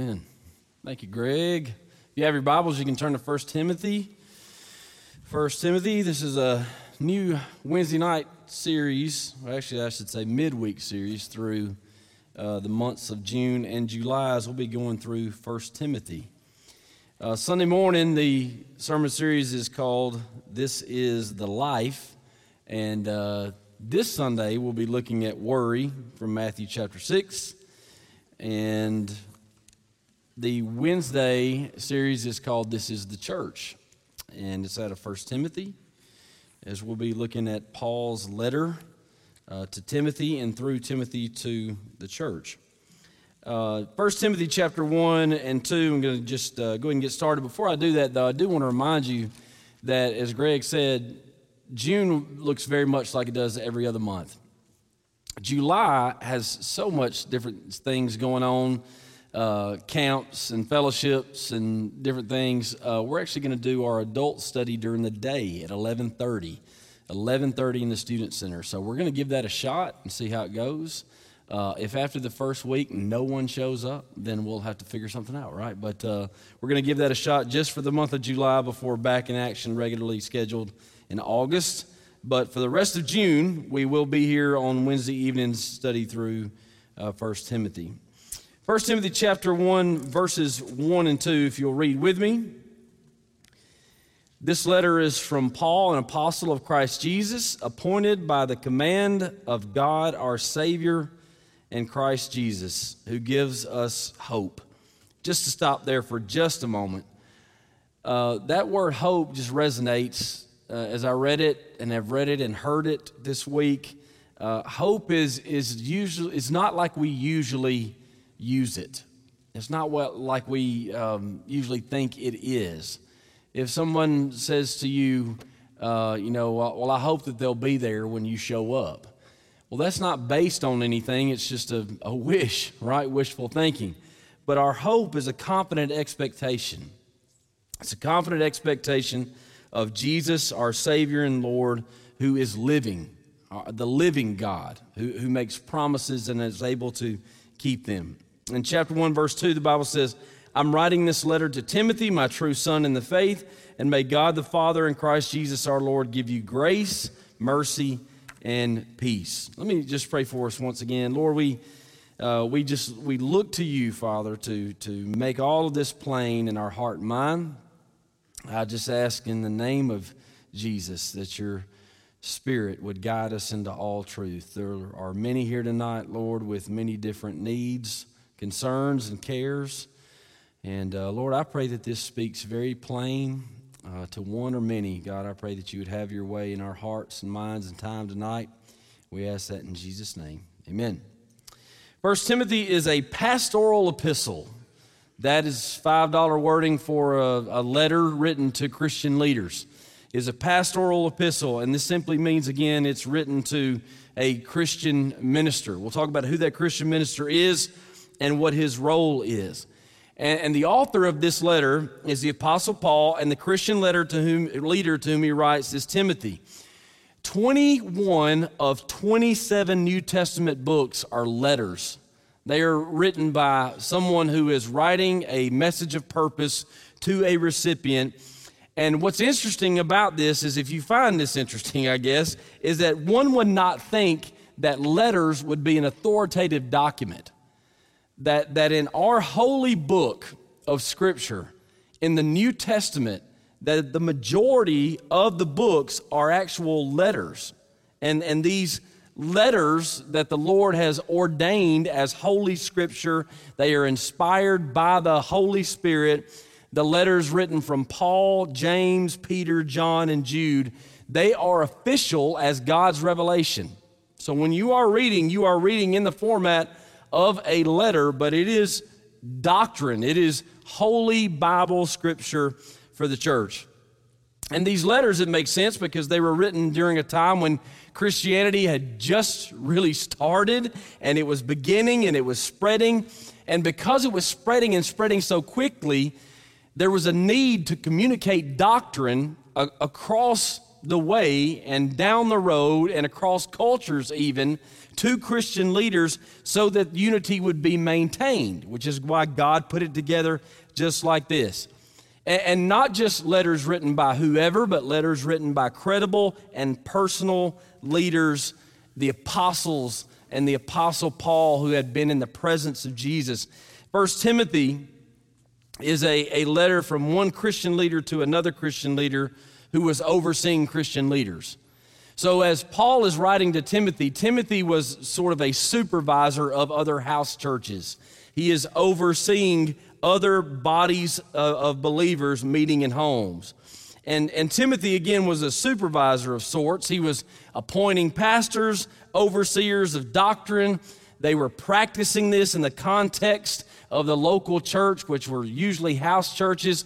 Amen. Thank you, Greg. If you have your Bibles, you can turn to 1 Timothy. 1 Timothy, this is a new Wednesday night series, or actually I should say midweek series through the months of June and July as we'll be going through 1 Timothy. Sunday morning, the sermon series is called This is the Life, and this Sunday we'll be looking at worry from Matthew chapter 6, and the Wednesday series is called This is the Church, and it's out of 1 Timothy, as we'll be looking at Paul's letter to Timothy and through Timothy to the church. 1 Timothy chapter 1 and 2, I'm going to just go ahead and get started. Before I do that, though, I do want to remind you that, as Greg said, June looks very much like it does every other month. July has so much different things going on, camps and fellowships and different things. We're actually going to do our adult study during the day at 11:30 in the Student Center. So we're going to give that a shot and see how it goes. If after the first week no one shows up, then we'll have to figure something out, right? But we're going to give that a shot just for the month of July before back in action regularly scheduled in August. But for the rest of June, we will be here on Wednesday evenings study through 1 Timothy. 1 Timothy chapter 1, verses 1 and 2, if you'll read with me. This letter is from Paul, an apostle of Christ Jesus, appointed by the command of God our Savior and Christ Jesus, who gives us hope. Just to stop there for just a moment. That word hope just resonates as I read it, and I've read it and heard it this week. Hope is not like we usually use it. It's not like we usually think it is. If someone says to you, well, I hope that they'll be there when you show up. Well, that's not based on anything. It's just a wish, right? Wishful thinking. But our hope is a confident expectation. It's a confident expectation of Jesus, our Savior and Lord, who is living, the living God, who makes promises and is able to keep them. In chapter 1, verse 2, the Bible says, I'm writing this letter to Timothy, my true son in the faith, and may God the Father and Christ Jesus our Lord give you grace, mercy, and peace. Let me just pray for us once again. Lord, we look to you, Father, to make all of this plain in our heart and mind. I just ask in the name of Jesus that your Spirit would guide us into all truth. There are many here tonight, Lord, with many different needs, concerns, and cares. And Lord, I pray that this speaks very plain to one or many. God, I pray that you would have your way in our hearts and minds and time tonight. We ask that in Jesus' name. Amen. 1 Timothy is a pastoral epistle. That is $5 wording for a letter written to Christian leaders. It is a pastoral epistle, and this simply means, again, it's written to a Christian minister. We'll talk about who that Christian minister is and what his role is. And the author of this letter is the Apostle Paul, and the Christian leader to whom he writes is Timothy. 21 of 27 New Testament books are letters. They are written by someone who is writing a message of purpose to a recipient. And what's interesting about this is, if you find this interesting, I guess, is that one would not think that letters would be an authoritative document. That in our holy book of Scripture, in the New Testament, that the majority of the books are actual letters. And these letters that the Lord has ordained as Holy Scripture, they are inspired by the Holy Spirit. The letters written from Paul, James, Peter, John, and Jude, they are official as God's revelation. So when you are reading in the format of a letter, but it is doctrine. It is holy Bible Scripture for the church. And these letters, it makes sense because they were written during a time when Christianity had just really started, and it was beginning and it was spreading. And because it was spreading and spreading so quickly, there was a need to communicate doctrine across the way and down the road and across cultures even to Christian leaders so that unity would be maintained, which is why God put it together just like this. And not just letters written by whoever, but letters written by credible and personal leaders, the apostles and the apostle Paul, who had been in the presence of Jesus. 1 Timothy is a letter from one Christian leader to another Christian leader who was overseeing Christian leaders. So as Paul is writing to Timothy, Timothy was sort of a supervisor of other house churches. He is overseeing other bodies of believers meeting in homes. And Timothy, again, was a supervisor of sorts. He was appointing pastors, overseers of doctrine. They were practicing this in the context of the local church, which were usually house churches,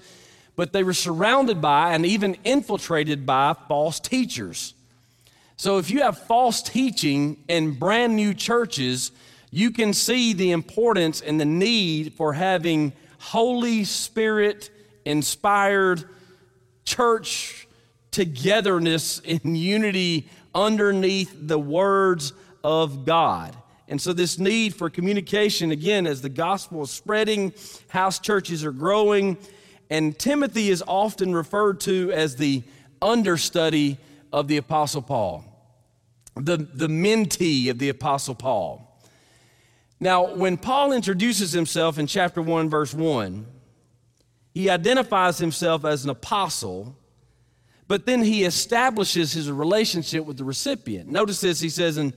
but they were surrounded by and even infiltrated by false teachers. So if you have false teaching in brand new churches, you can see the importance and the need for having Holy Spirit-inspired church togetherness in unity underneath the words of God. And so this need for communication, again, as the gospel is spreading, house churches are growing, and Timothy is often referred to as the understudy of the Apostle Paul, the mentee of the Apostle Paul. Now, when Paul introduces himself in chapter 1, verse 1, he identifies himself as an apostle, but then he establishes his relationship with the recipient. Notice this, he says in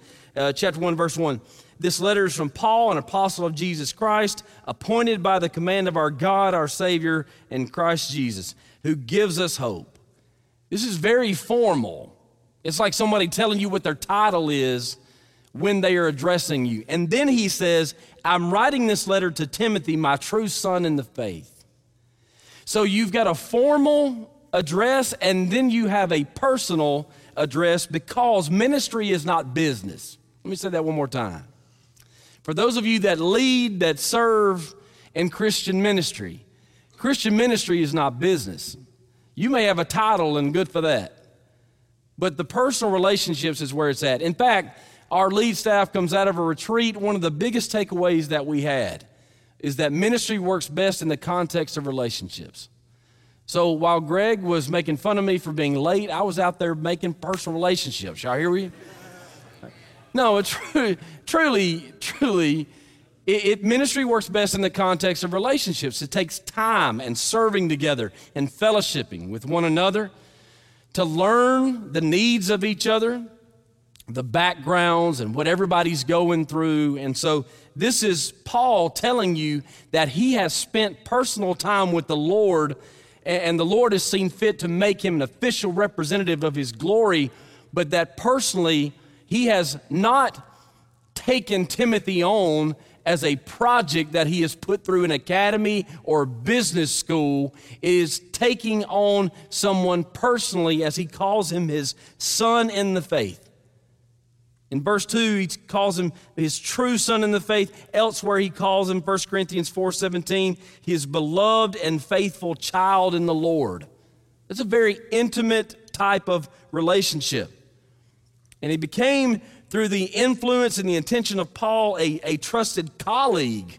chapter 1, verse 1, "This letter is from Paul, an apostle of Jesus Christ, appointed by the command of our God, our Savior, and Christ Jesus, who gives us hope." This is very formal. It's like somebody telling you what their title is when they are addressing you. And then he says, "I'm writing this letter to Timothy, my true son in the faith." So you've got a formal address and then you have a personal address, because ministry is not business. Let me say that one more time. For those of you that lead, that serve in Christian ministry is not business. You may have a title and good for that, but the personal relationships is where it's at. In fact, our lead staff comes out of a retreat. One of the biggest takeaways that we had is that ministry works best in the context of relationships. So while Greg was making fun of me for being late, I was out there making personal relationships. Y'all hear me? No, it's truly, ministry works best in the context of relationships. It takes time and serving together and fellowshipping with one another to learn the needs of each other, the backgrounds and what everybody's going through. And so this is Paul telling you that he has spent personal time with the Lord, and the Lord has seen fit to make him an official representative of his glory, but that personally he has not taken Timothy on as a project that he has put through an academy or business school. It is taking on someone personally, as he calls him his son in the faith. In verse 2, he calls him his true son in the faith. Elsewhere, he calls him, 1 Corinthians 4:17, his beloved and faithful child in the Lord. That's a very intimate type of relationship. And he became, through the influence and the intention of Paul, a trusted colleague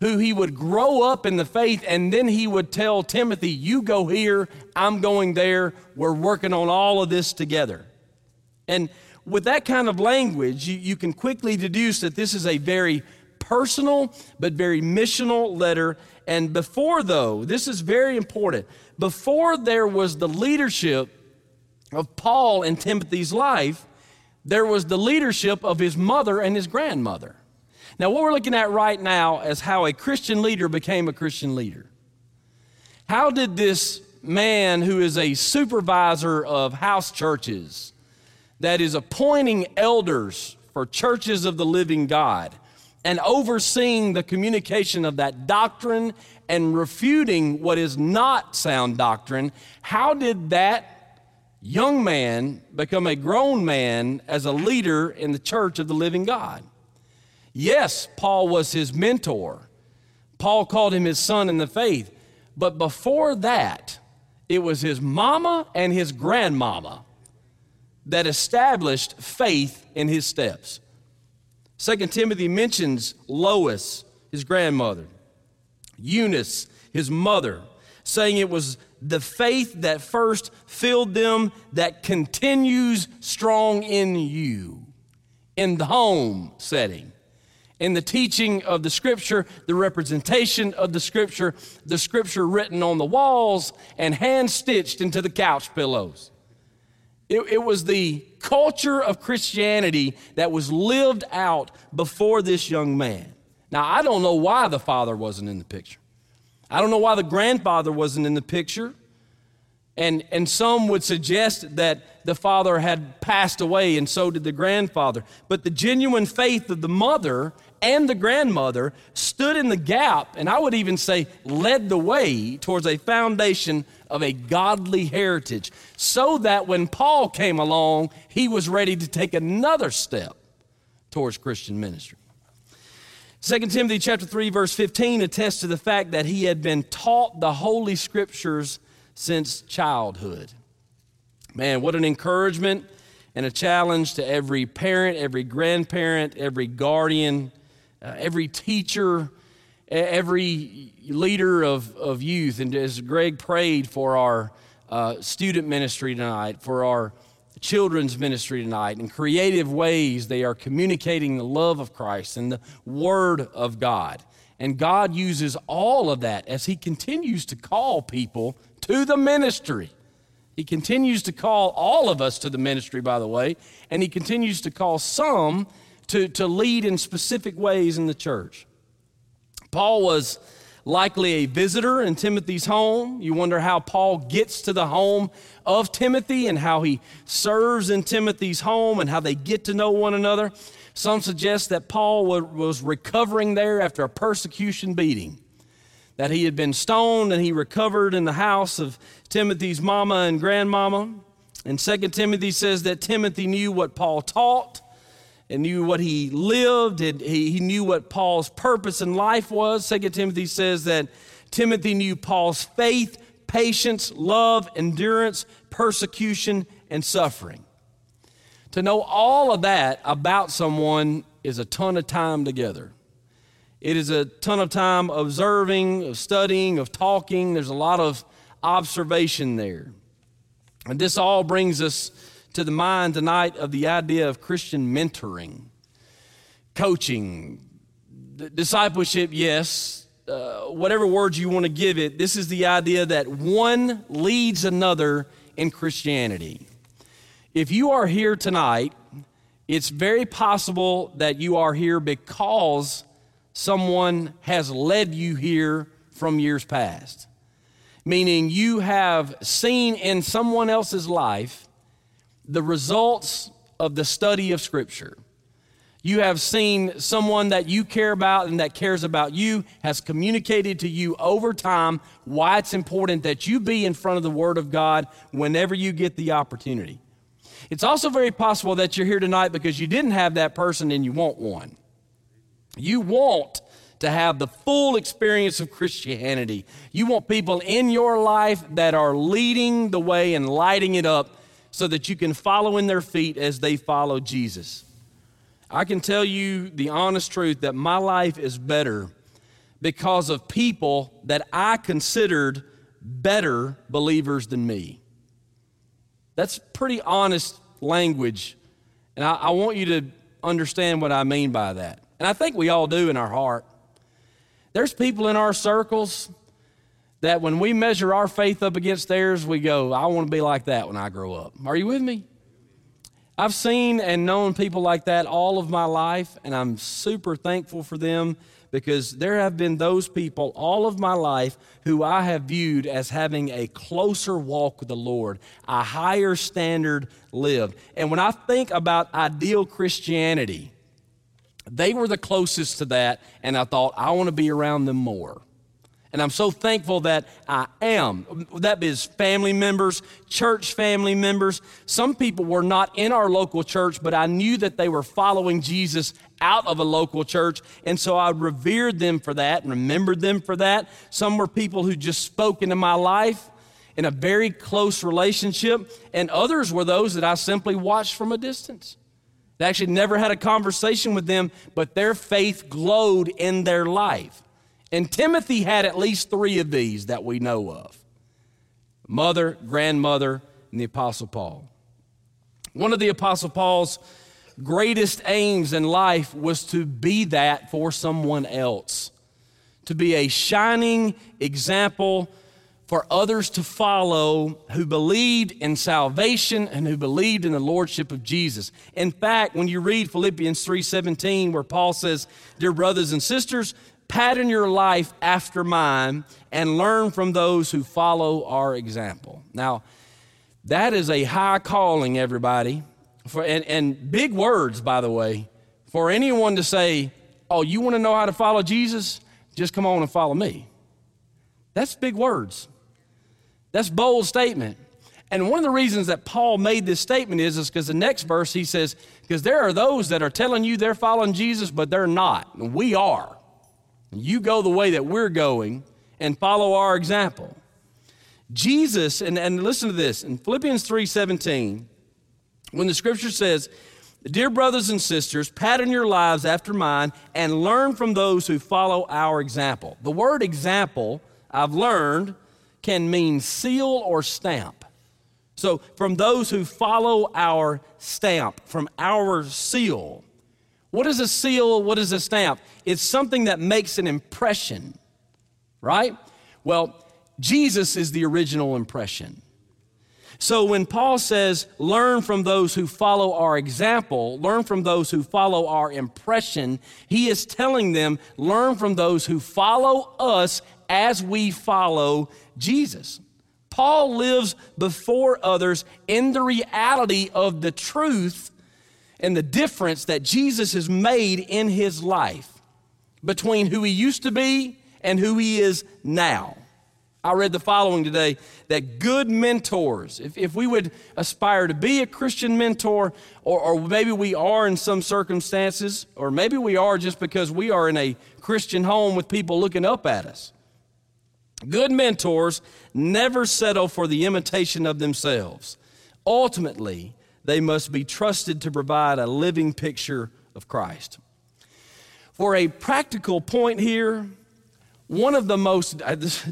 who he would grow up in the faith, and then he would tell Timothy, "You go here, I'm going there, we're working on all of this together." And with that kind of language, you can quickly deduce that this is a very personal but very missional letter. And before, though, this is very important, before there was the leadership of Paul in Timothy's life, there was the leadership of his mother and his grandmother. Now, what we're looking at right now is how a Christian leader became a Christian leader. How did this man who is a supervisor of house churches, that is appointing elders for churches of the living God and overseeing the communication of that doctrine and refuting what is not sound doctrine, how did that young man become a grown man as a leader in the church of the living God? Yes, Paul was his mentor. Paul called him his son in the faith. But before that, it was his mama and his grandmama that established faith in his steps. 2 Timothy mentions Lois, his grandmother, Eunice, his mother, saying it was the faith that first filled them that continues strong in you, in the home setting, in the teaching of the Scripture, the representation of the Scripture written on the walls and hand-stitched into the couch pillows. It was the culture of Christianity that was lived out before this young man. Now, I don't know why the father wasn't in the picture. I don't know why the grandfather wasn't in the picture. And some would suggest that the father had passed away and so did the grandfather. But the genuine faith of the mother and the grandmother stood in the gap, and I would even say led the way towards a foundation of a godly heritage, so that when Paul came along, he was ready to take another step towards Christian ministry. 2 Timothy chapter 3, verse 15 attests to the fact that he had been taught the Holy Scriptures since childhood. Man, what an encouragement and a challenge to every parent, every grandparent, every guardian, every teacher, every leader of youth. And as Greg prayed for our student ministry tonight, for our children's ministry tonight, in creative ways they are communicating the love of Christ and the Word of God. And God uses all of that as he continues to call people to the ministry. He continues to call all of us to the ministry, by the way, and he continues to call some to lead in specific ways in the church. Paul was likely a visitor in Timothy's home. You wonder how Paul gets to the home of Timothy and how he serves in Timothy's home and how they get to know one another. Some suggest that Paul was recovering there after a persecution beating, that he had been stoned and he recovered in the house of Timothy's mama and grandmama. And 2 Timothy says that Timothy knew what Paul taught and knew what he lived, and he knew what Paul's purpose in life was. 2 Timothy says that Timothy knew Paul's faith, patience, love, endurance, persecution, and suffering. To know all of that about someone is a ton of time together. It is a ton of time observing, of studying, of talking. There's a lot of observation there. And this all brings us to the mind tonight of the idea of Christian mentoring, coaching, discipleship, yes, whatever word you want to give it. This is the idea that one leads another in Christianity. If you are here tonight, it's very possible that you are here because someone has led you here from years past, meaning you have seen in someone else's life the results of the study of Scripture. You have seen someone that you care about and that cares about you has communicated to you over time why it's important that you be in front of the Word of God whenever you get the opportunity. It's also very possible that you're here tonight because you didn't have that person and you want one. You want to have the full experience of Christianity. You want people in your life that are leading the way and lighting it up so that you can follow in their feet as they follow Jesus. I can tell you the honest truth that my life is better because of people that I considered better believers than me. That's pretty honest language, and I want you to understand what I mean by that. And I think we all do in our heart. There's people in our circles that when we measure our faith up against theirs, we go, I want to be like that when I grow up. Are you with me? I've seen and known people like that all of my life, and I'm super thankful for them because there have been those people all of my life who I have viewed as having a closer walk with the Lord, a higher standard lived. And when I think about ideal Christianity, they were the closest to that, and I thought, I want to be around them more. And I'm so thankful that I am. That is family members, church family members. Some people were not in our local church, but I knew that they were following Jesus out of a local church. And so I revered them for that and remembered them for that. Some were people who just spoke into my life. in a very close relationship, and others were those that I simply watched from a distance. I actually never had a conversation with them, but their faith glowed in their life. And Timothy had at least three of these that we know of: mother, grandmother, and the Apostle Paul. One of the Apostle Paul's greatest aims in life was to be that for someone else, to be a shining example for others to follow who believed in salvation and who believed in the lordship of Jesus. In fact, when you read Philippians 3:17, where Paul says, "Dear brothers and sisters, pattern your life after mine and learn from those who follow our example." Now, that is a high calling, everybody, and big words, by the way, for anyone to say, "Oh, you want to know how to follow Jesus? Just come on and follow me." That's big words. That's a bold statement. And one of the reasons that Paul made this statement is because the next verse he says, because there are those that are telling you they're following Jesus, but they're not. We are. You go the way that we're going and follow our example. Jesus, and listen to this, in Philippians 3:17, when the scripture says, "Dear brothers and sisters, pattern your lives after mine and learn from those who follow our example." The word example, I've learned, can mean seal or stamp. So from those who follow our stamp, from our seal. What is a seal? What is a stamp? It's something that makes an impression, right? Well, Jesus is the original impression. So when Paul says, learn from those who follow our example, learn from those who follow our impression, he is telling them, learn from those who follow us as we follow Jesus. Paul lives before others in the reality of the truth and the difference that Jesus has made in his life between who he used to be and who he is now. I read the following today, that good mentors, if we would aspire to be a Christian mentor, or maybe we are in some circumstances, or maybe we are just because we are in a Christian home with people looking up at us. Good mentors never settle for the imitation of themselves. Ultimately, they must be trusted to provide a living picture of Christ. For a practical point here, one of the most,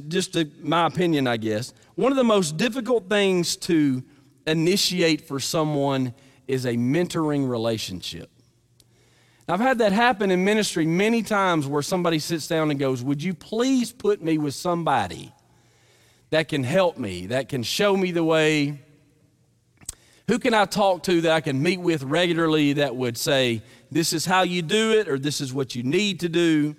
just my opinion, I guess, one of the most difficult things to initiate for someone is a mentoring relationship. Now, I've had that happen in ministry many times where somebody sits down and goes, "Would you please put me with somebody that can help me, that can show me the way? Who can I talk to that I can meet with regularly that would say, this is how you do it, or this is what you need to do?"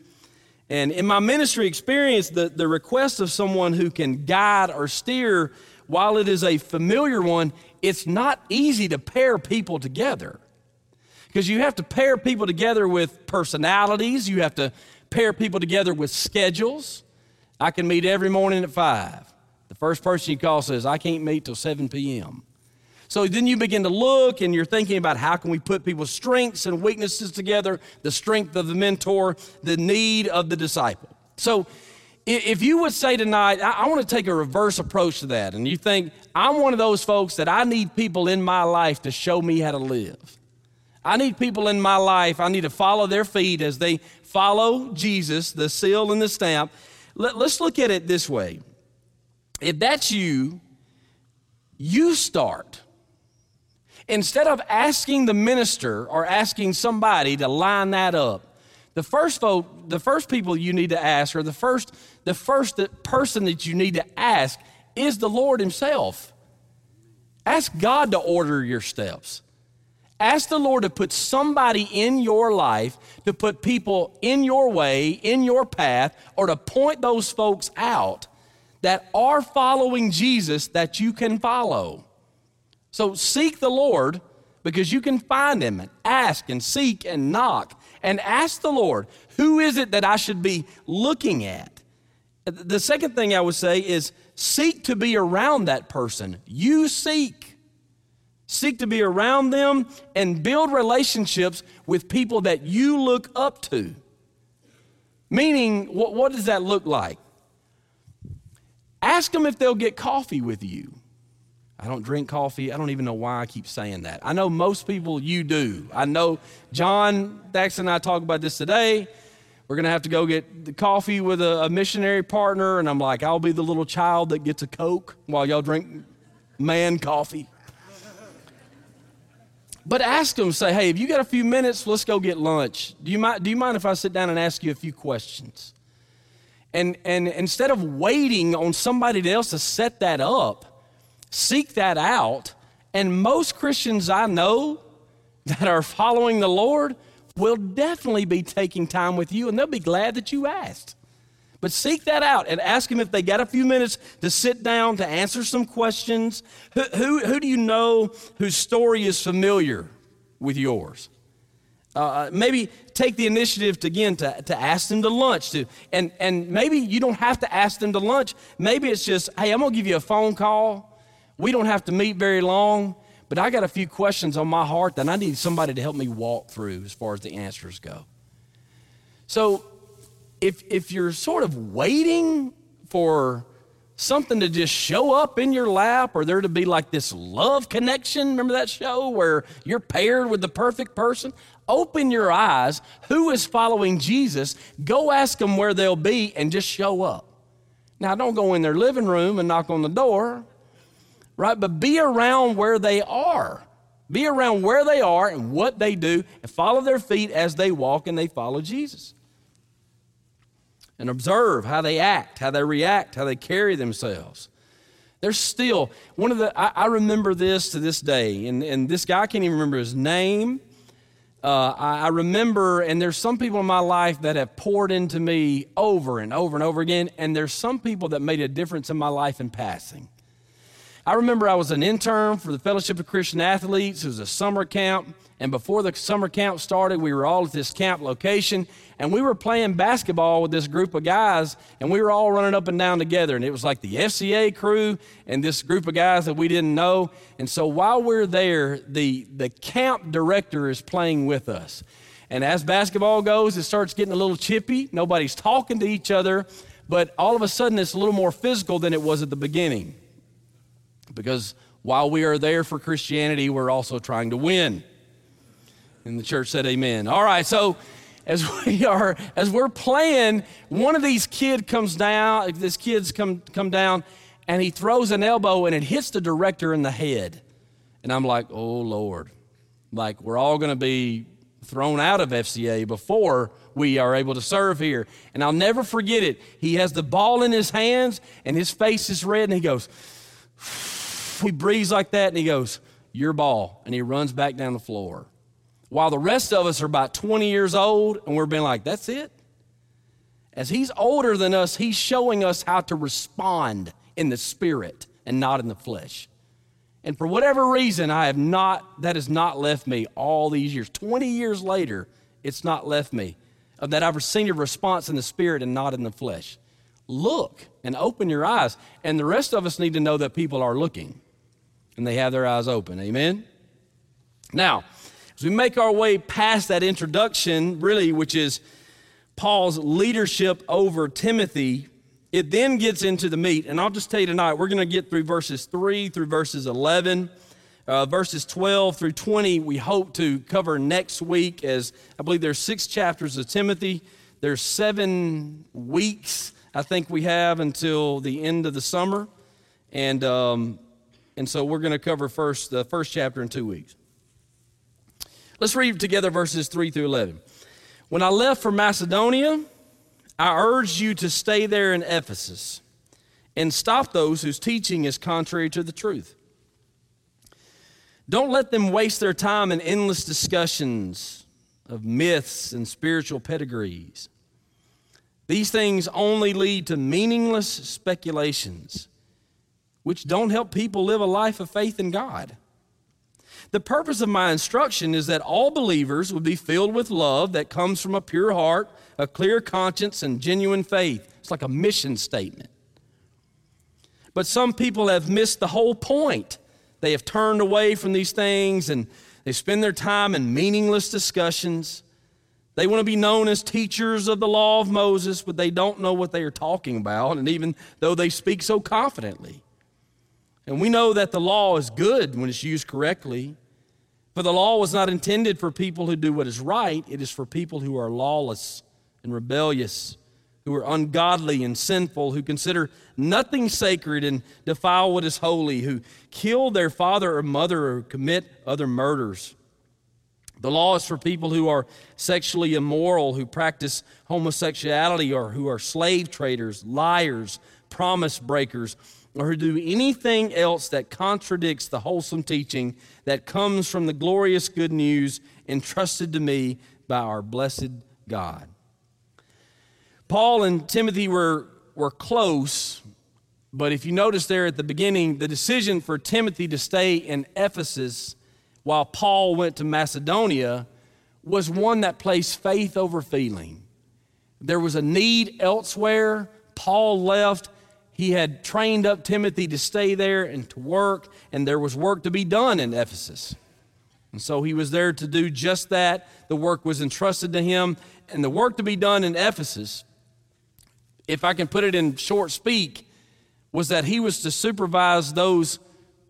And in my ministry experience, the request of someone who can guide or steer, while it is a familiar one, it's not easy to pair people together. Because you have to pair people together with personalities. You have to pair people together with schedules. I can meet every morning at 5. The first person you call says, "I can't meet till 7 p.m. So then you begin to look, and you're thinking about how can we put people's strengths and weaknesses together, the strength of the mentor, the need of the disciple. So if you would say tonight, I want to take a reverse approach to that, and you think, I'm one of those folks that I need people in my life to show me how to live. I need people in my life, I need to follow their feet as they follow Jesus, the seal and the stamp. Let's look at it this way. If that's you, you start. Instead of asking the minister or asking somebody to line that up, the first people you need to ask, or the first person that you need to ask, is the Lord himself. Ask God to order your steps. Ask the Lord to put somebody in your life, to put people in your way, in your path, or to point those folks out that are following Jesus that you can follow. So seek the Lord, because you can find him, and ask and seek and knock and ask the Lord, who is it that I should be looking at? The second thing I would say is seek to be around that person. You seek. Seek to be around them and build relationships with people that you look up to. Meaning, what does that look like? Ask them if they'll get coffee with you. I don't drink coffee. I don't even know why I keep saying that. I know most people, you do. I know John Daxon and I talked about this today. We're going to have to go get the coffee with a missionary partner. And I'm like, I'll be the little child that gets a Coke while y'all drink man coffee. But ask them, say, hey, if you got a few minutes, let's go get lunch. Do you mind if I sit down and ask you a few questions? And instead of waiting on somebody else to set that up, seek that out. And most Christians I know that are following the Lord will definitely be taking time with you, and they'll be glad that you asked. But seek that out and ask them if they got a few minutes to sit down to answer some questions. Who do you know whose story is familiar with yours? Maybe take the initiative to ask them to lunch. And maybe you don't have to ask them to lunch. Maybe it's just, hey, I'm going to give you a phone call. We don't have to meet very long, but I got a few questions on my heart that I need somebody to help me walk through as far as the answers go. So, If you're sort of waiting for something to just show up in your lap, or there to be like this love connection, remember that show where you're paired with the perfect person? Open your eyes. Who is following Jesus? Go ask them where they'll be and just show up. Now, don't go in their living room and knock on the door, right? But be around where they are. Be around where they are and what they do, and follow their feet as they walk and they follow Jesus. And observe how they act, how they react, how they carry themselves. There's still one of the, I remember this to this day, and this guy, I can't even remember his name. I remember, and there's some people in my life that have poured into me over and over and over again, and there's some people that made a difference in my life in passing. I remember I was an intern for the Fellowship of Christian Athletes. It was a summer camp. And before the summer camp started, we were all at this camp location. And we were playing basketball with this group of guys. And we were all running up and down together. And it was like the FCA crew and this group of guys that we didn't know. And so while we're there, the camp director is playing with us. And as basketball goes, it starts getting a little chippy. Nobody's talking to each other. But all of a sudden, it's a little more physical than it was at the beginning. Because while we are there for Christianity, we're also trying to win. And the church said amen. All right, so as we're playing, one of these kids comes down, and he throws an elbow, and it hits the director in the head. And I'm like, oh, Lord. Like, we're all going to be thrown out of FCA before we are able to serve here. And I'll never forget it. He has the ball in his hands, and his face is red, and he goes... He breathes like that, and he goes, your ball. And he runs back down the floor. While the rest of us are about 20 years old, and we're being like, that's it? As he's older than us, he's showing us how to respond in the spirit and not in the flesh. And for whatever reason, that has not left me all these years. 20 years later, it's not left me, that I've seen a response in the spirit and not in the flesh. Look and open your eyes. And the rest of us need to know that people are looking and they have their eyes open. Amen? Now, as we make our way past that introduction, really, which is Paul's leadership over Timothy, it then gets into the meat. And I'll just tell you tonight, we're going to get through verses 3 through verses 11. Verses 12 through 20 we hope to cover next week, as I believe there's 6 chapters of Timothy. There's 7 weeks I think we have until the end of the summer, and so we're going to cover the first chapter in 2 weeks. Let's read together verses 3 through 11. When I left for Macedonia, I urged you to stay there in Ephesus and stop those whose teaching is contrary to the truth. Don't let them waste their time in endless discussions of myths and spiritual pedigrees. These things only lead to meaningless speculations, which don't help people live a life of faith in God. The purpose of my instruction is that all believers would be filled with love that comes from a pure heart, a clear conscience, and genuine faith. It's like a mission statement. But some people have missed the whole point. They have turned away from these things, and they spend their time in meaningless discussions. They want to be known as teachers of the law of Moses, but they don't know what they are talking about, and even though they speak so confidently. And we know that the law is good when it's used correctly, for the law was not intended for people who do what is right. It is for people who are lawless and rebellious, who are ungodly and sinful, who consider nothing sacred and defile what is holy, who kill their father or mother or commit other murders. The law is for people who are sexually immoral, who practice homosexuality, or who are slave traders, liars, promise breakers, or who do anything else that contradicts the wholesome teaching that comes from the glorious good news entrusted to me by our blessed God. Paul and Timothy were close, but if you notice there at the beginning, the decision for Timothy to stay in Ephesus while Paul went to Macedonia was one that placed faith over feeling. There was a need elsewhere. Paul left. He had trained up Timothy to stay there and to work, and there was work to be done in Ephesus. And so he was there to do just that. The work was entrusted to him, and the work to be done in Ephesus, if I can put it in short speak, was that he was to supervise those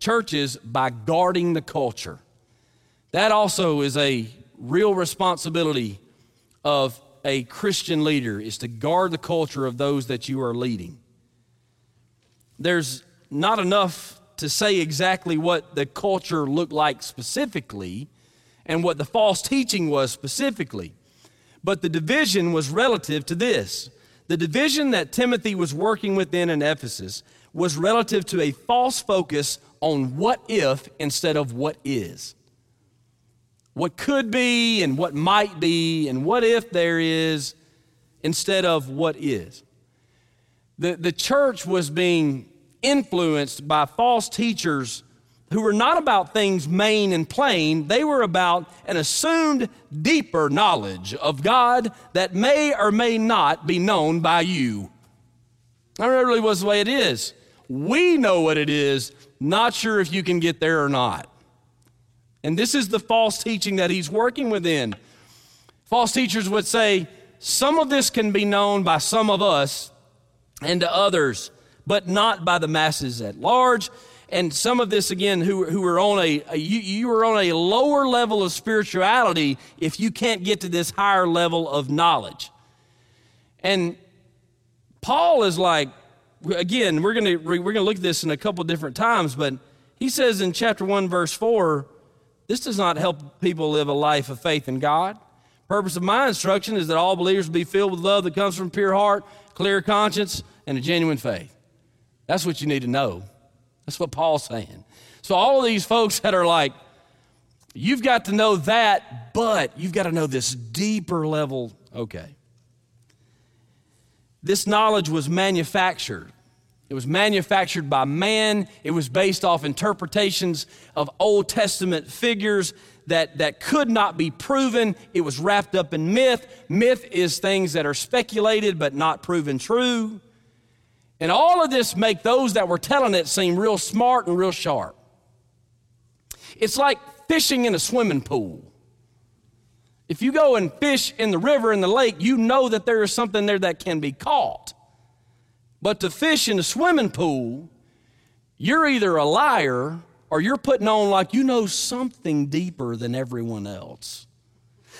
churches by guarding the culture. That also is a real responsibility of a Christian leader, is to guard the culture of those that you are leading. There's not enough to say exactly what the culture looked like specifically and what the false teaching was specifically, but the division was relative to this. The division that Timothy was working within in Ephesus was relative to a false focus on what if instead of what is. What could be and what might be and what if there is instead of what is. The church was being influenced by false teachers who were not about things main and plain. They were about an assumed deeper knowledge of God that may or may not be known by you. That really was the way it is. We know what it is, not sure if you can get there or not. And this is the false teaching that he's working within. False teachers would say, some of this can be known by some of us and to others, but not by the masses at large. And some of this, again, who are on you are on a lower level of spirituality if you can't get to this higher level of knowledge. And Paul is like, again, we're going to look at this in a couple different times, but he says in chapter 1, verse 4, this does not help people live a life of faith in God. Purpose of my instruction is that all believers be filled with love that comes from pure heart, clear conscience, and a genuine faith. That's what you need to know. That's what Paul's saying. So all of these folks that are like, you've got to know that, but you've got to know this deeper level. Okay. This knowledge was manufactured. It was manufactured by man. It was based off interpretations of Old Testament figures that could not be proven. It was wrapped up in myth. Myth is things that are speculated but not proven true. And all of this make those that were telling it seem real smart and real sharp. It's like fishing in a swimming pool. If you go and fish in the river, in the lake, you know that there is something there that can be caught. But to fish in a swimming pool, you're either a liar or you're putting on like you know something deeper than everyone else.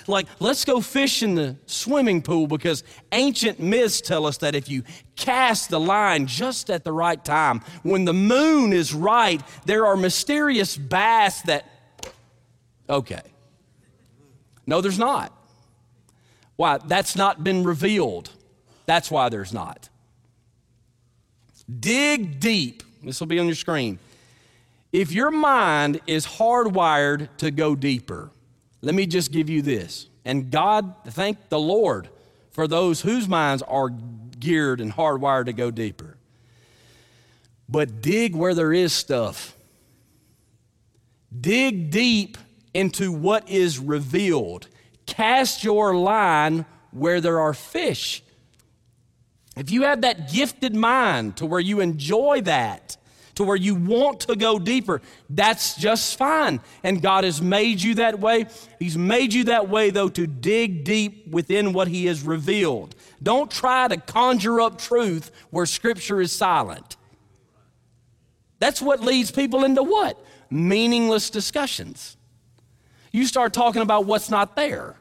Like, let's go fish in the swimming pool because ancient myths tell us that if you cast the line just at the right time, when the moon is right, there are mysterious bass that, okay. No, there's not. Why? That's not been revealed. That's why there's not. Dig deep. This will be on your screen. If your mind is hardwired to go deeper, let me just give you this. And God, thank the Lord for those whose minds are geared and hardwired to go deeper. But dig where there is stuff. Dig deep into what is revealed. Cast your line where there are fish. If you have that gifted mind to where you enjoy that, to where you want to go deeper, that's just fine. And God has made you that way. He's made you that way, though, to dig deep within what he has revealed. Don't try to conjure up truth where Scripture is silent. That's what leads people into what? Meaningless discussions. You start talking about what's not there,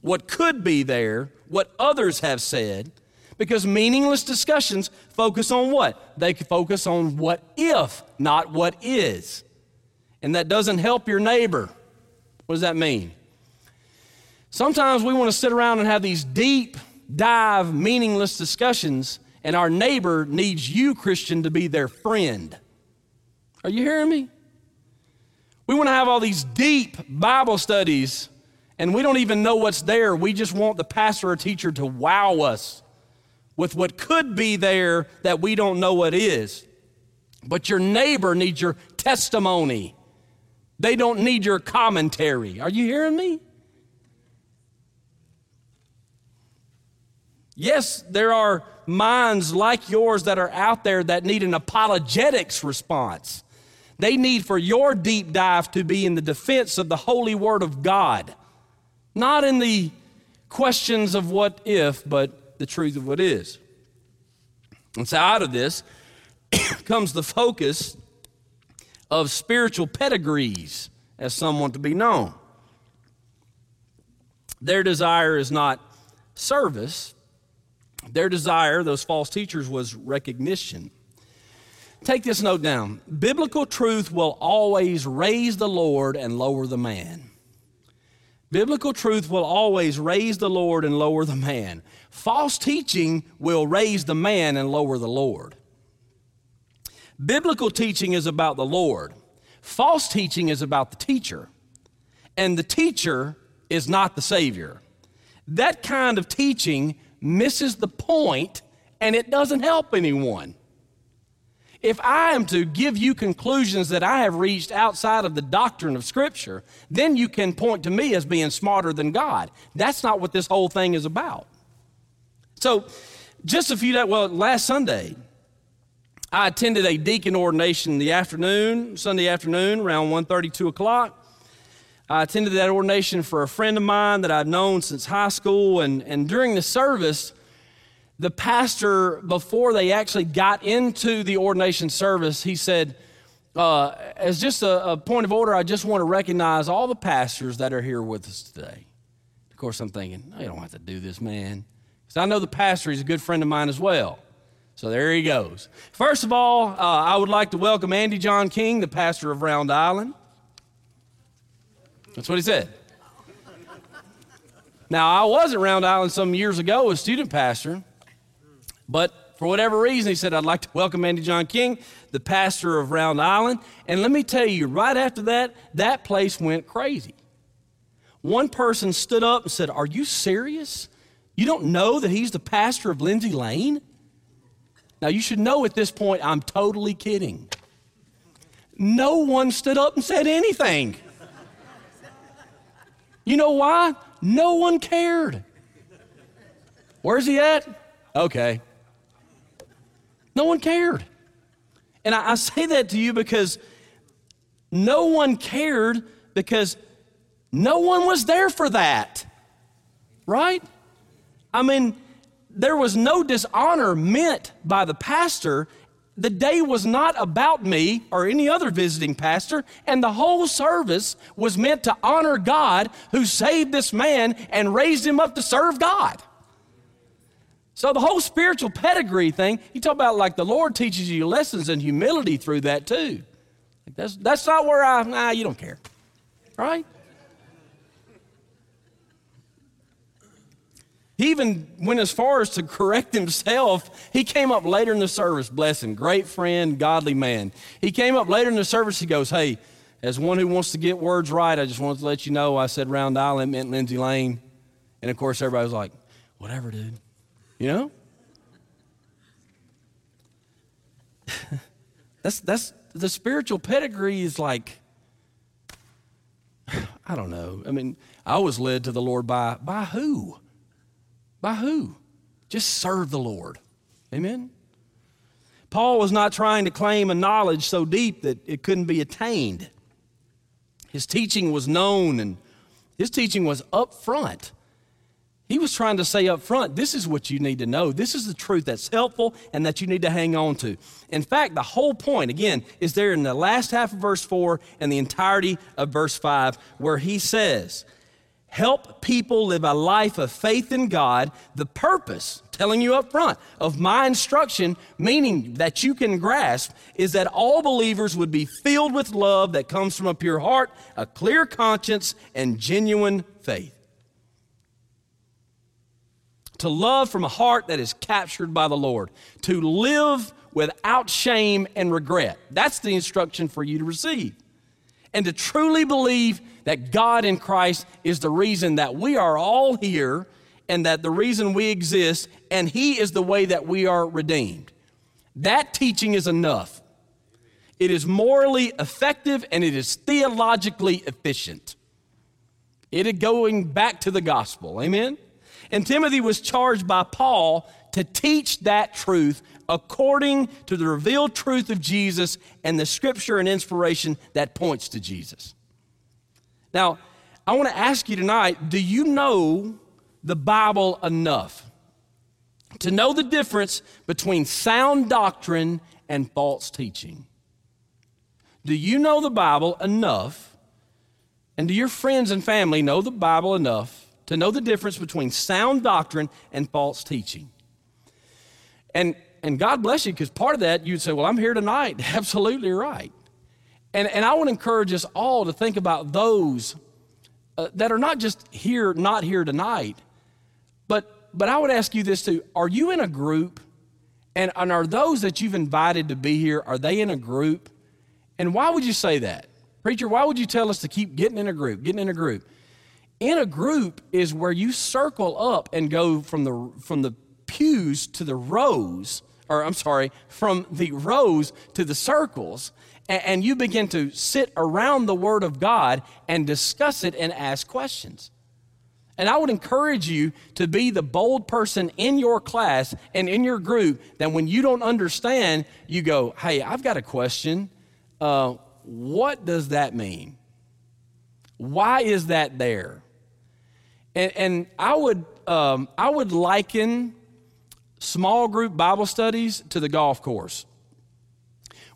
what could be there, what others have said, because meaningless discussions focus on what? They focus on what if, not what is. And that doesn't help your neighbor. What does that mean? Sometimes we want to sit around and have these deep dive, meaningless discussions, and our neighbor needs you, Christian, to be their friend. Are you hearing me? We want to have all these deep Bible studies, and we don't even know what's there. We just want the pastor or teacher to wow us with what could be there that we don't know what is. But your neighbor needs your testimony. They don't need your commentary. Are you hearing me? Yes, there are minds like yours that are out there that need an apologetics response. They need for your deep dive to be in the defense of the holy word of God, not in the questions of what if, but the truth of what is. And so out of this comes the focus of spiritual pedigrees as some want to be known. Their desire is not service. Their desire, those false teachers, was recognition. Take this note down. Biblical truth will always raise the Lord and lower the man. Biblical truth will always raise the Lord and lower the man. False teaching will raise the man and lower the Lord. Biblical teaching is about the Lord. False teaching is about the teacher. And the teacher is not the Savior. That kind of teaching misses the point, and it doesn't help anyone. If I am to give you conclusions that I have reached outside of the doctrine of Scripture, then you can point to me as being smarter than God. That's not what this whole thing is about. So just a few days, well, last Sunday, I attended a deacon ordination in the afternoon, Sunday afternoon, around 1:30, 2 o'clock. I attended that ordination for a friend of mine that I've known since high school, and during the service, the pastor, before they actually got into the ordination service, he said, as just a point of order, I just want to recognize all the pastors that are here with us today. Of course, I'm thinking, no, you don't have to do this, man, because I know the pastor, he's a good friend of mine as well. So there he goes. First of all, I would like to welcome Andy John King, the pastor of Round Island. That's what he said. Now, I was at Round Island some years ago as student pastor, but for whatever reason, he said, I'd like to welcome Andy John King, the pastor of Round Island. And let me tell you, right after that, that place went crazy. One person stood up and said, are you serious? You don't know that he's the pastor of Lindsay Lane? Now, you should know at this point, I'm totally kidding. No one stood up and said anything. You know why? No one cared. Where's he at? Okay. No one cared. And I say that to you because no one cared because no one was there for that, right? I mean, there was no dishonor meant by the pastor. The day was not about me or any other visiting pastor, and the whole service was meant to honor God who saved this man and raised him up to serve God. So the whole spiritual pedigree thing, you talk about like the Lord teaches you lessons in humility through that too. Like that's not where you don't care, right? He even went as far as to correct himself. He came up later in the service, bless him, great friend, godly man. He came up later in the service, he goes, hey, as one who wants to get words right, I just wanted to let you know I said Round Island meant Lindsay Lane. And of course, everybody was like, whatever, dude, you know? that's the spiritual pedigree is like, I don't know. I mean, I was led to the Lord by who? By who? Just serve the Lord. Amen? Paul was not trying to claim a knowledge so deep that it couldn't be attained. His teaching was known, and his teaching was up front. He was trying to say up front, this is what you need to know. This is the truth that's helpful and that you need to hang on to. In fact, the whole point, again, is there in the last half of verse 4 and the entirety of verse 5, where he says, help people live a life of faith in God, the purpose, telling you up front, of my instruction, meaning that you can grasp, is that all believers would be filled with love that comes from a pure heart, a clear conscience, and genuine faith. To love from a heart that is captured by the Lord. To live without shame and regret. That's the instruction for you to receive. And to truly believe that God in Christ is the reason that we are all here and that the reason we exist, and He is the way that we are redeemed. That teaching is enough. It is morally effective and it is theologically efficient. It is going back to the gospel, amen? And Timothy was charged by Paul to teach that truth according to the revealed truth of Jesus and the scripture and inspiration that points to Jesus. Now, I want to ask you tonight, do you know the Bible enough to know the difference between sound doctrine and false teaching? Do you know the Bible enough, and do your friends and family know the Bible enough to know the difference between sound doctrine and false teaching? And God bless you, because part of that, you'd say, well, I'm here tonight. Absolutely right. And I would encourage us all to think about those that are not just here, not here tonight, but I would ask you this too. Are you in a group? And are those that you've invited to be here, are they in a group? And why would you say that? Preacher, why would you tell us to keep getting in a group? In a group is where you circle up and go from the pews to the rows, from the rows to the circles, and you begin to sit around the Word of God and discuss it and ask questions. And I would encourage you to be the bold person in your class and in your group that when you don't understand, you go, hey, I've got a question. What does that mean? Why is that there? And I would liken small group Bible studies to the golf course.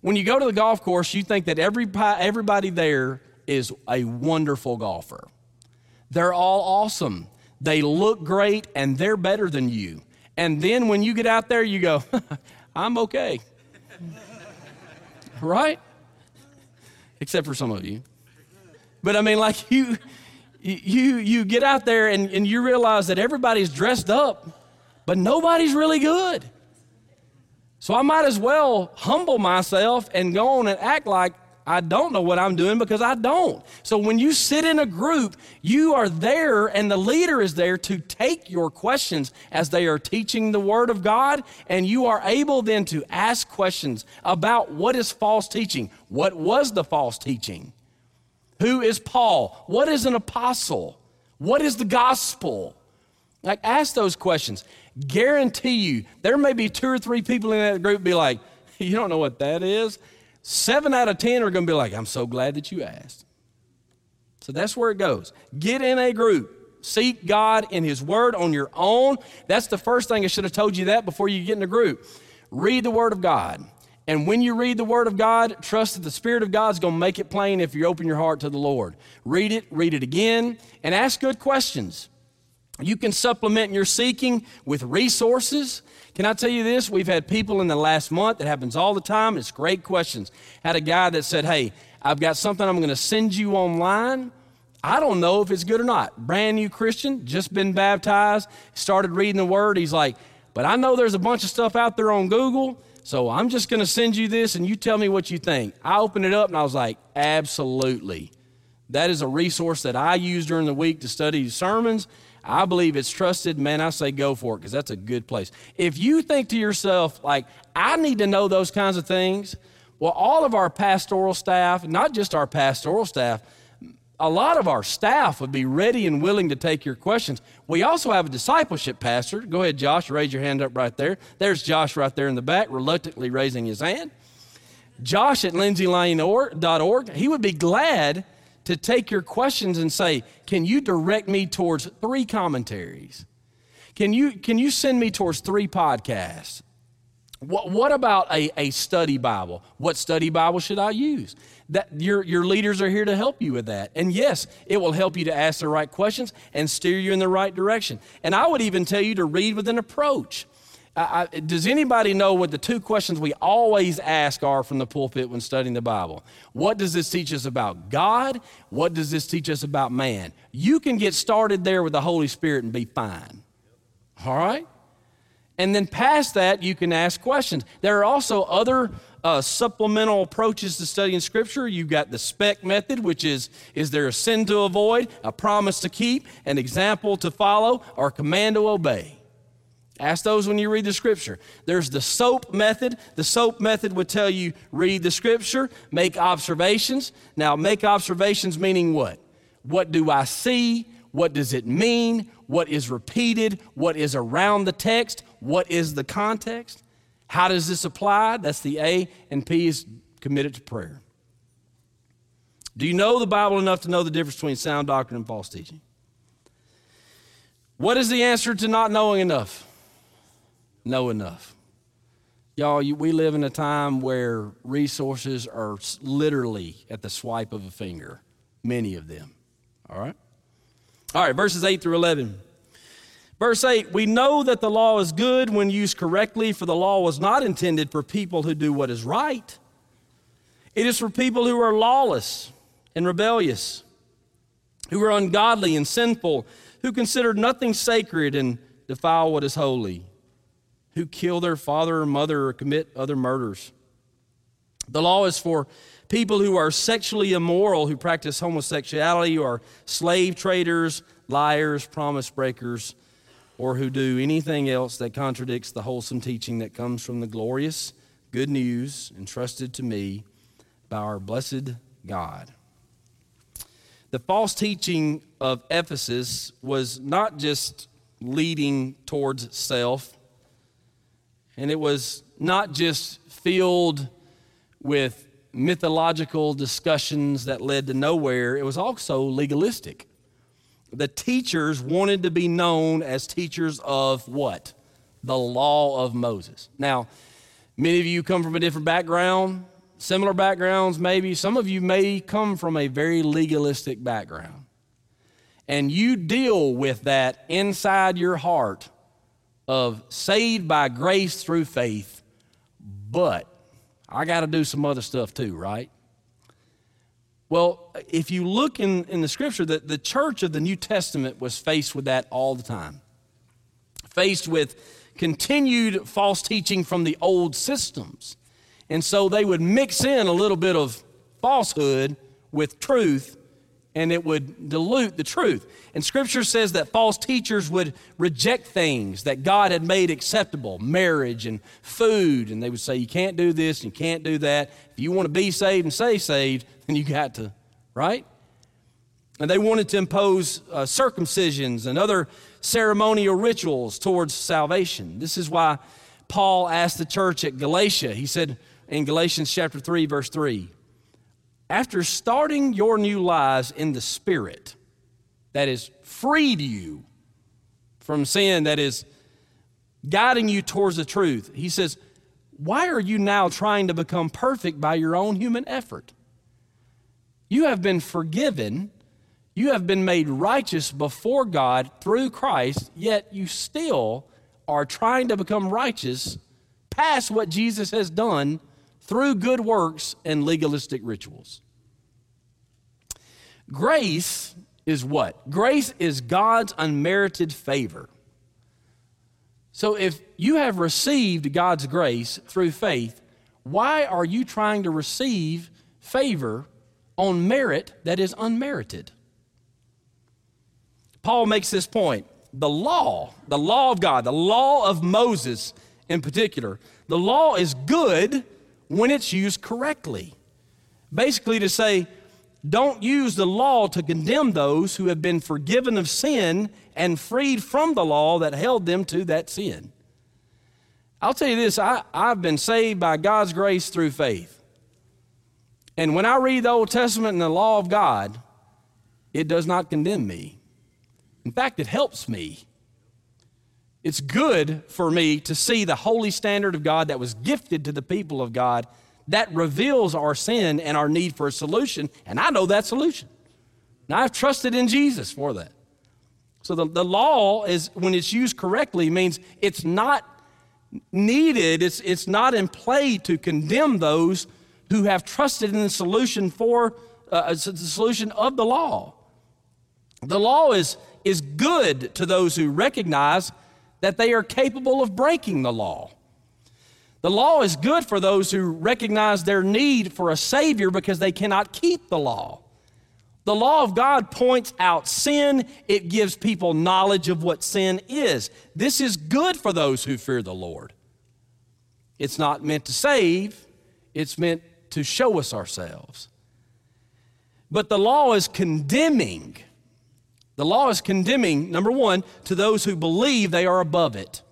When you go to the golf course, you think that everybody there is a wonderful golfer. They're all awesome. They look great, and they're better than you. And then when you get out there, you go, I'm okay. Right? Except for some of you. But I mean, like you get out there and you realize that everybody's dressed up, but nobody's really good. So I might as well humble myself and go on and act like I don't know what I'm doing, because I don't. So when you sit in a group, you are there and the leader is there to take your questions as they are teaching the Word of God, and you are able then to ask questions about what is false teaching, what was the false teaching, who is Paul, what is an apostle, what is the gospel? Like, ask those questions. Guarantee you, there may be 2 or 3 people in that group be like, you don't know what that is. 7 out of 10 are going to be like, I'm so glad that you asked. So that's where it goes. Get in a group. Seek God in His Word on your own. That's the first thing. I should have told you that before you get in a group. Read the Word of God. And when you read the Word of God, trust that the Spirit of God is going to make it plain if you open your heart to the Lord. Read it again, and ask good questions. You can supplement your seeking with resources. Can I tell you this? We've had people in the last month, that happens all the time, it's great questions. Had a guy that said, hey, I've got something I'm going to send you online. I don't know if it's good or not. Brand new Christian, just been baptized, started reading the Word. He's like, but I know there's a bunch of stuff out there on Google, so I'm just going to send you this and you tell me what you think. I opened it up and I was like, absolutely. That is a resource that I use during the week to study sermons. I believe it's trusted. Man, I say go for it, because that's a good place. If you think to yourself, like, I need to know those kinds of things, well, all of our pastoral staff, not just our pastoral staff, a lot of our staff would be ready and willing to take your questions. We also have a discipleship pastor. Go ahead, Josh, raise your hand up right there. There's Josh right there in the back, reluctantly raising his hand. Josh at lindsaylane.org. He would be glad to take your questions and say, can you direct me towards 3 commentaries? Can you send me towards 3 podcasts? What about a study Bible? What study Bible should I use? That your leaders are here to help you with that. And yes, it will help you to ask the right questions and steer you in the right direction. And I would even tell you to read with an approach. Does anybody know what the 2 questions we always ask are from the pulpit when studying the Bible? What does this teach us about God? What does this teach us about man? You can get started there with the Holy Spirit and be fine. All right? And then past that, you can ask questions. There are also other supplemental approaches to studying Scripture. You've got the SPEC method, which is there a sin to avoid, a promise to keep, an example to follow, or a command to obey? Ask those when you read the Scripture. There's the SOAP method. The SOAP method would tell you, read the Scripture, make observations. Now, make observations meaning what? What do I see? What does it mean? What is repeated? What is around the text? What is the context? How does this apply? That's the A, and P is committed to prayer. Do you know the Bible enough to know the difference between sound doctrine and false teaching? What is the answer to not knowing enough? Know enough. Y'all, we live in a time where resources are literally at the swipe of a finger, many of them, all right? All right, verses 8 through 11. Verse 8, we know that the law is good when used correctly, for the law was not intended for people who do what is right. It is for people who are lawless and rebellious, who are ungodly and sinful, who consider nothing sacred and defile what is holy, who kill their father or mother or commit other murders. The law is for people who are sexually immoral, who practice homosexuality, who are slave traders, liars, promise breakers, or who do anything else that contradicts the wholesome teaching that comes from the glorious good news entrusted to me by our blessed God. The false teaching of Ephesus was not just leading towards self, and it was not just filled with mythological discussions that led to nowhere. It was also legalistic. The teachers wanted to be known as teachers of what? The law of Moses. Now, many of you come from a different background, similar backgrounds maybe. Some of you may come from a very legalistic background. And you deal with that inside your heart of saved by grace through faith, but I got to do some other stuff too, right? Well, if you look in the Scripture, the church of the New Testament was faced with that all the time, faced with continued false teaching from the old systems. And so they would mix in a little bit of falsehood with truth, and it would dilute the truth. And Scripture says that false teachers would reject things that God had made acceptable, marriage and food, and they would say, you can't do this, and you can't do that. If you want to be saved and stay saved, then you got to, right? And they wanted to impose circumcisions and other ceremonial rituals towards salvation. This is why Paul asked the church at Galatia, he said in Galatians chapter 3, verse 3, after starting your new lives in the Spirit that has freed you from sin, that is guiding you towards the truth, he says, why are you now trying to become perfect by your own human effort? You have been forgiven. You have been made righteous before God through Christ, yet you still are trying to become righteous past what Jesus has done through good works and legalistic rituals. Grace is what? Grace is God's unmerited favor. So if you have received God's grace through faith, why are you trying to receive favor on merit that is unmerited? Paul makes this point. The law of God, the law of Moses in particular, the law is good when it's used correctly. Basically to say, Don't use the law to condemn those who have been forgiven of sin and freed from the law that held them to that sin. I'll tell you this, I've been saved by God's grace through faith. And when I read the Old Testament and the law of God, it does not condemn me. In fact, it helps me. It's good for me to see the holy standard of God that was gifted to the people of God that reveals our sin and our need for a solution, and I know that solution. And I've trusted in Jesus for that. So the law, is, when it's used correctly, means it's not needed, it's not in play to condemn those who have trusted in the solution for the solution of the law. The law is good to those who recognize that they are capable of breaking the law. The law is good for those who recognize their need for a Savior because they cannot keep the law. The law of God points out sin. It gives people knowledge of what sin is. This is good for those who fear the Lord. It's not meant to save. It's meant to show us ourselves. But the law is condemning. The law is condemning, number one, to those who believe they are above it.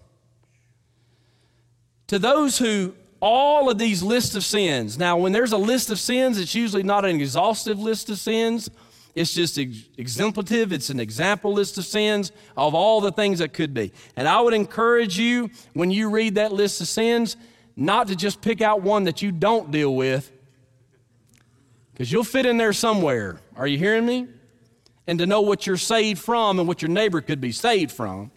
To those who, all of these lists of sins, now when there's a list of sins, it's usually not an exhaustive list of sins. It's just exemplative. It's an example list of sins of all the things that could be. And I would encourage you, when you read that list of sins, not to just pick out one that you don't deal with, because you'll fit in there somewhere. Are you hearing me? And to know what you're saved from and what your neighbor could be saved from.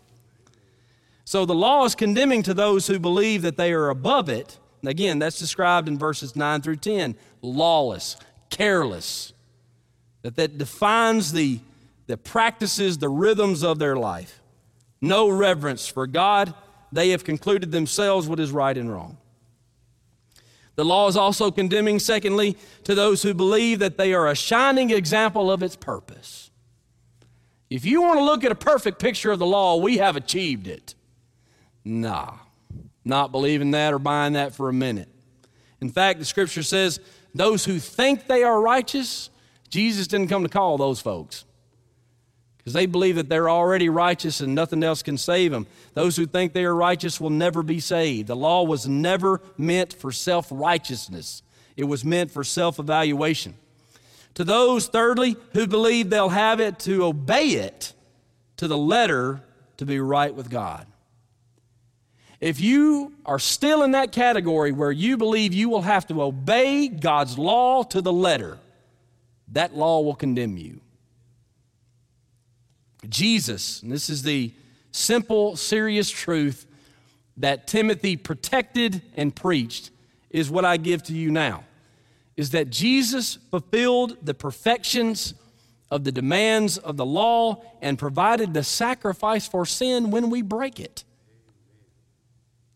So the law is condemning to those who believe that they are above it. And again, that's described in verses 9 through 10. Lawless, careless. That defines the practices, the rhythms of their life. No reverence for God. They have concluded themselves what is right and wrong. The law is also condemning, secondly, to those who believe that they are a shining example of its purpose. If you want to look at a perfect picture of the law, we have achieved it. Nah, not believing that or buying that for a minute. In fact, the scripture says, those who think they are righteous, Jesus didn't come to call those folks because they believe that they're already righteous and nothing else can save them. Those who think they are righteous will never be saved. The law was never meant for self-righteousness. It was meant for self-evaluation. To those, thirdly, who believe they'll have it to obey it to the letter to be right with God. If you are still in that category where you believe you will have to obey God's law to the letter, that law will condemn you. Jesus, and this is the simple, serious truth that Timothy protected and preached, is what I give to you now, is that Jesus fulfilled the perfections of the demands of the law and provided the sacrifice for sin when we break it.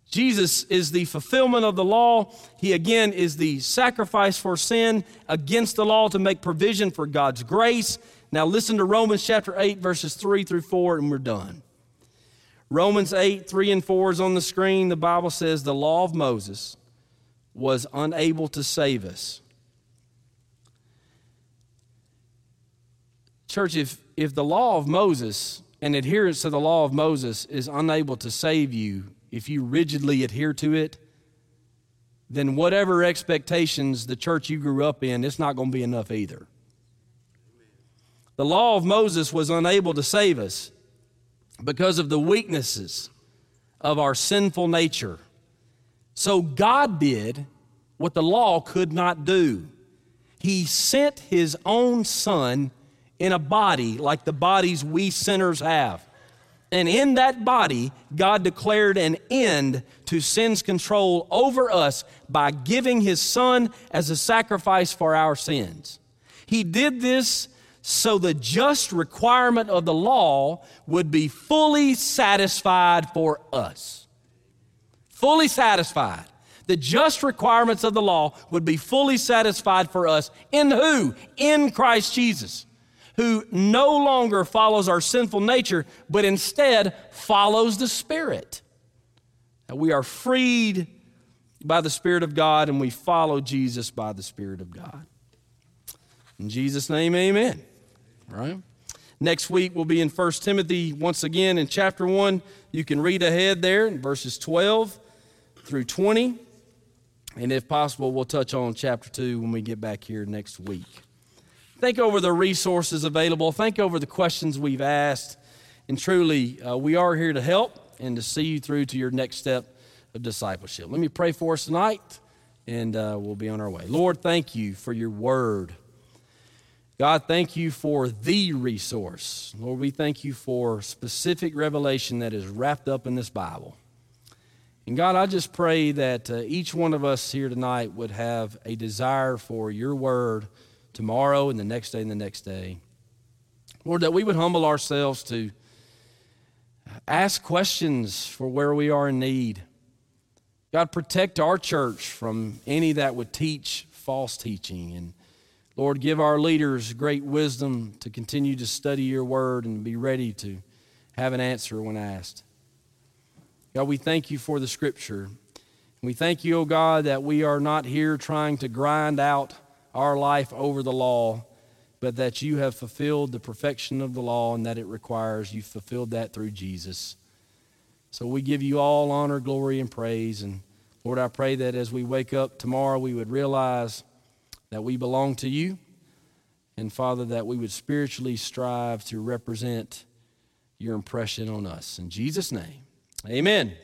Jesus is the fulfillment of the law. He, again, is the sacrifice for sin against the law to make provision for God's grace. Now listen to Romans chapter 8, verses 3 through 4, and we're done. Romans 8, 3 and 4 is on the screen. The Bible says the law of Moses was unable to save us. Church, if the law of Moses and adherence to the law of Moses is unable to save you, if you rigidly adhere to it, then whatever expectations the church you grew up in, it's not going to be enough either. The law of Moses was unable to save us because of the weaknesses of our sinful nature. So God did what the law could not do. He sent his own son in a body like the bodies we sinners have. And in that body, God declared an end to sin's control over us by giving his son as a sacrifice for our sins. He did this so the just requirement of the law would be fully satisfied for us. Fully satisfied. The just requirements of the law would be fully satisfied for us in who? In Christ Jesus, who no longer follows our sinful nature, but instead follows the Spirit. And we are freed by the Spirit of God, and we follow Jesus by the Spirit of God. In Jesus' name, amen. All right. Next week, we'll be in 1 Timothy once again in chapter 1. You can read ahead there in verses 12 through 20. And if possible, we'll touch on chapter 2 when we get back here next week. Think over the resources available. Think over the questions we've asked. And truly, we are here to help and to see you through to your next step of discipleship. Let me pray for us tonight, and we'll be on our way. Lord, thank you for your word. God, thank you for the resource. Lord, we thank you for specific revelation that is wrapped up in this Bible. And God, I just pray that each one of us here tonight would have a desire for your word tomorrow and the next day and the next day. Lord, that we would humble ourselves to ask questions for where we are in need. God, protect our church from any that would teach false teaching, and Lord, give our leaders great wisdom to continue to study your word and be ready to have an answer when asked. God, we thank you for the scripture. We thank you, O God, that we are not here trying to grind out our life over the law, but that you have fulfilled the perfection of the law and that it requires. You fulfilled that through Jesus. So we give you all honor, glory, and praise. And Lord, I pray that as we wake up tomorrow, we would realize that we belong to you, and Father, that we would spiritually strive to represent your impression on us. In Jesus' name, amen.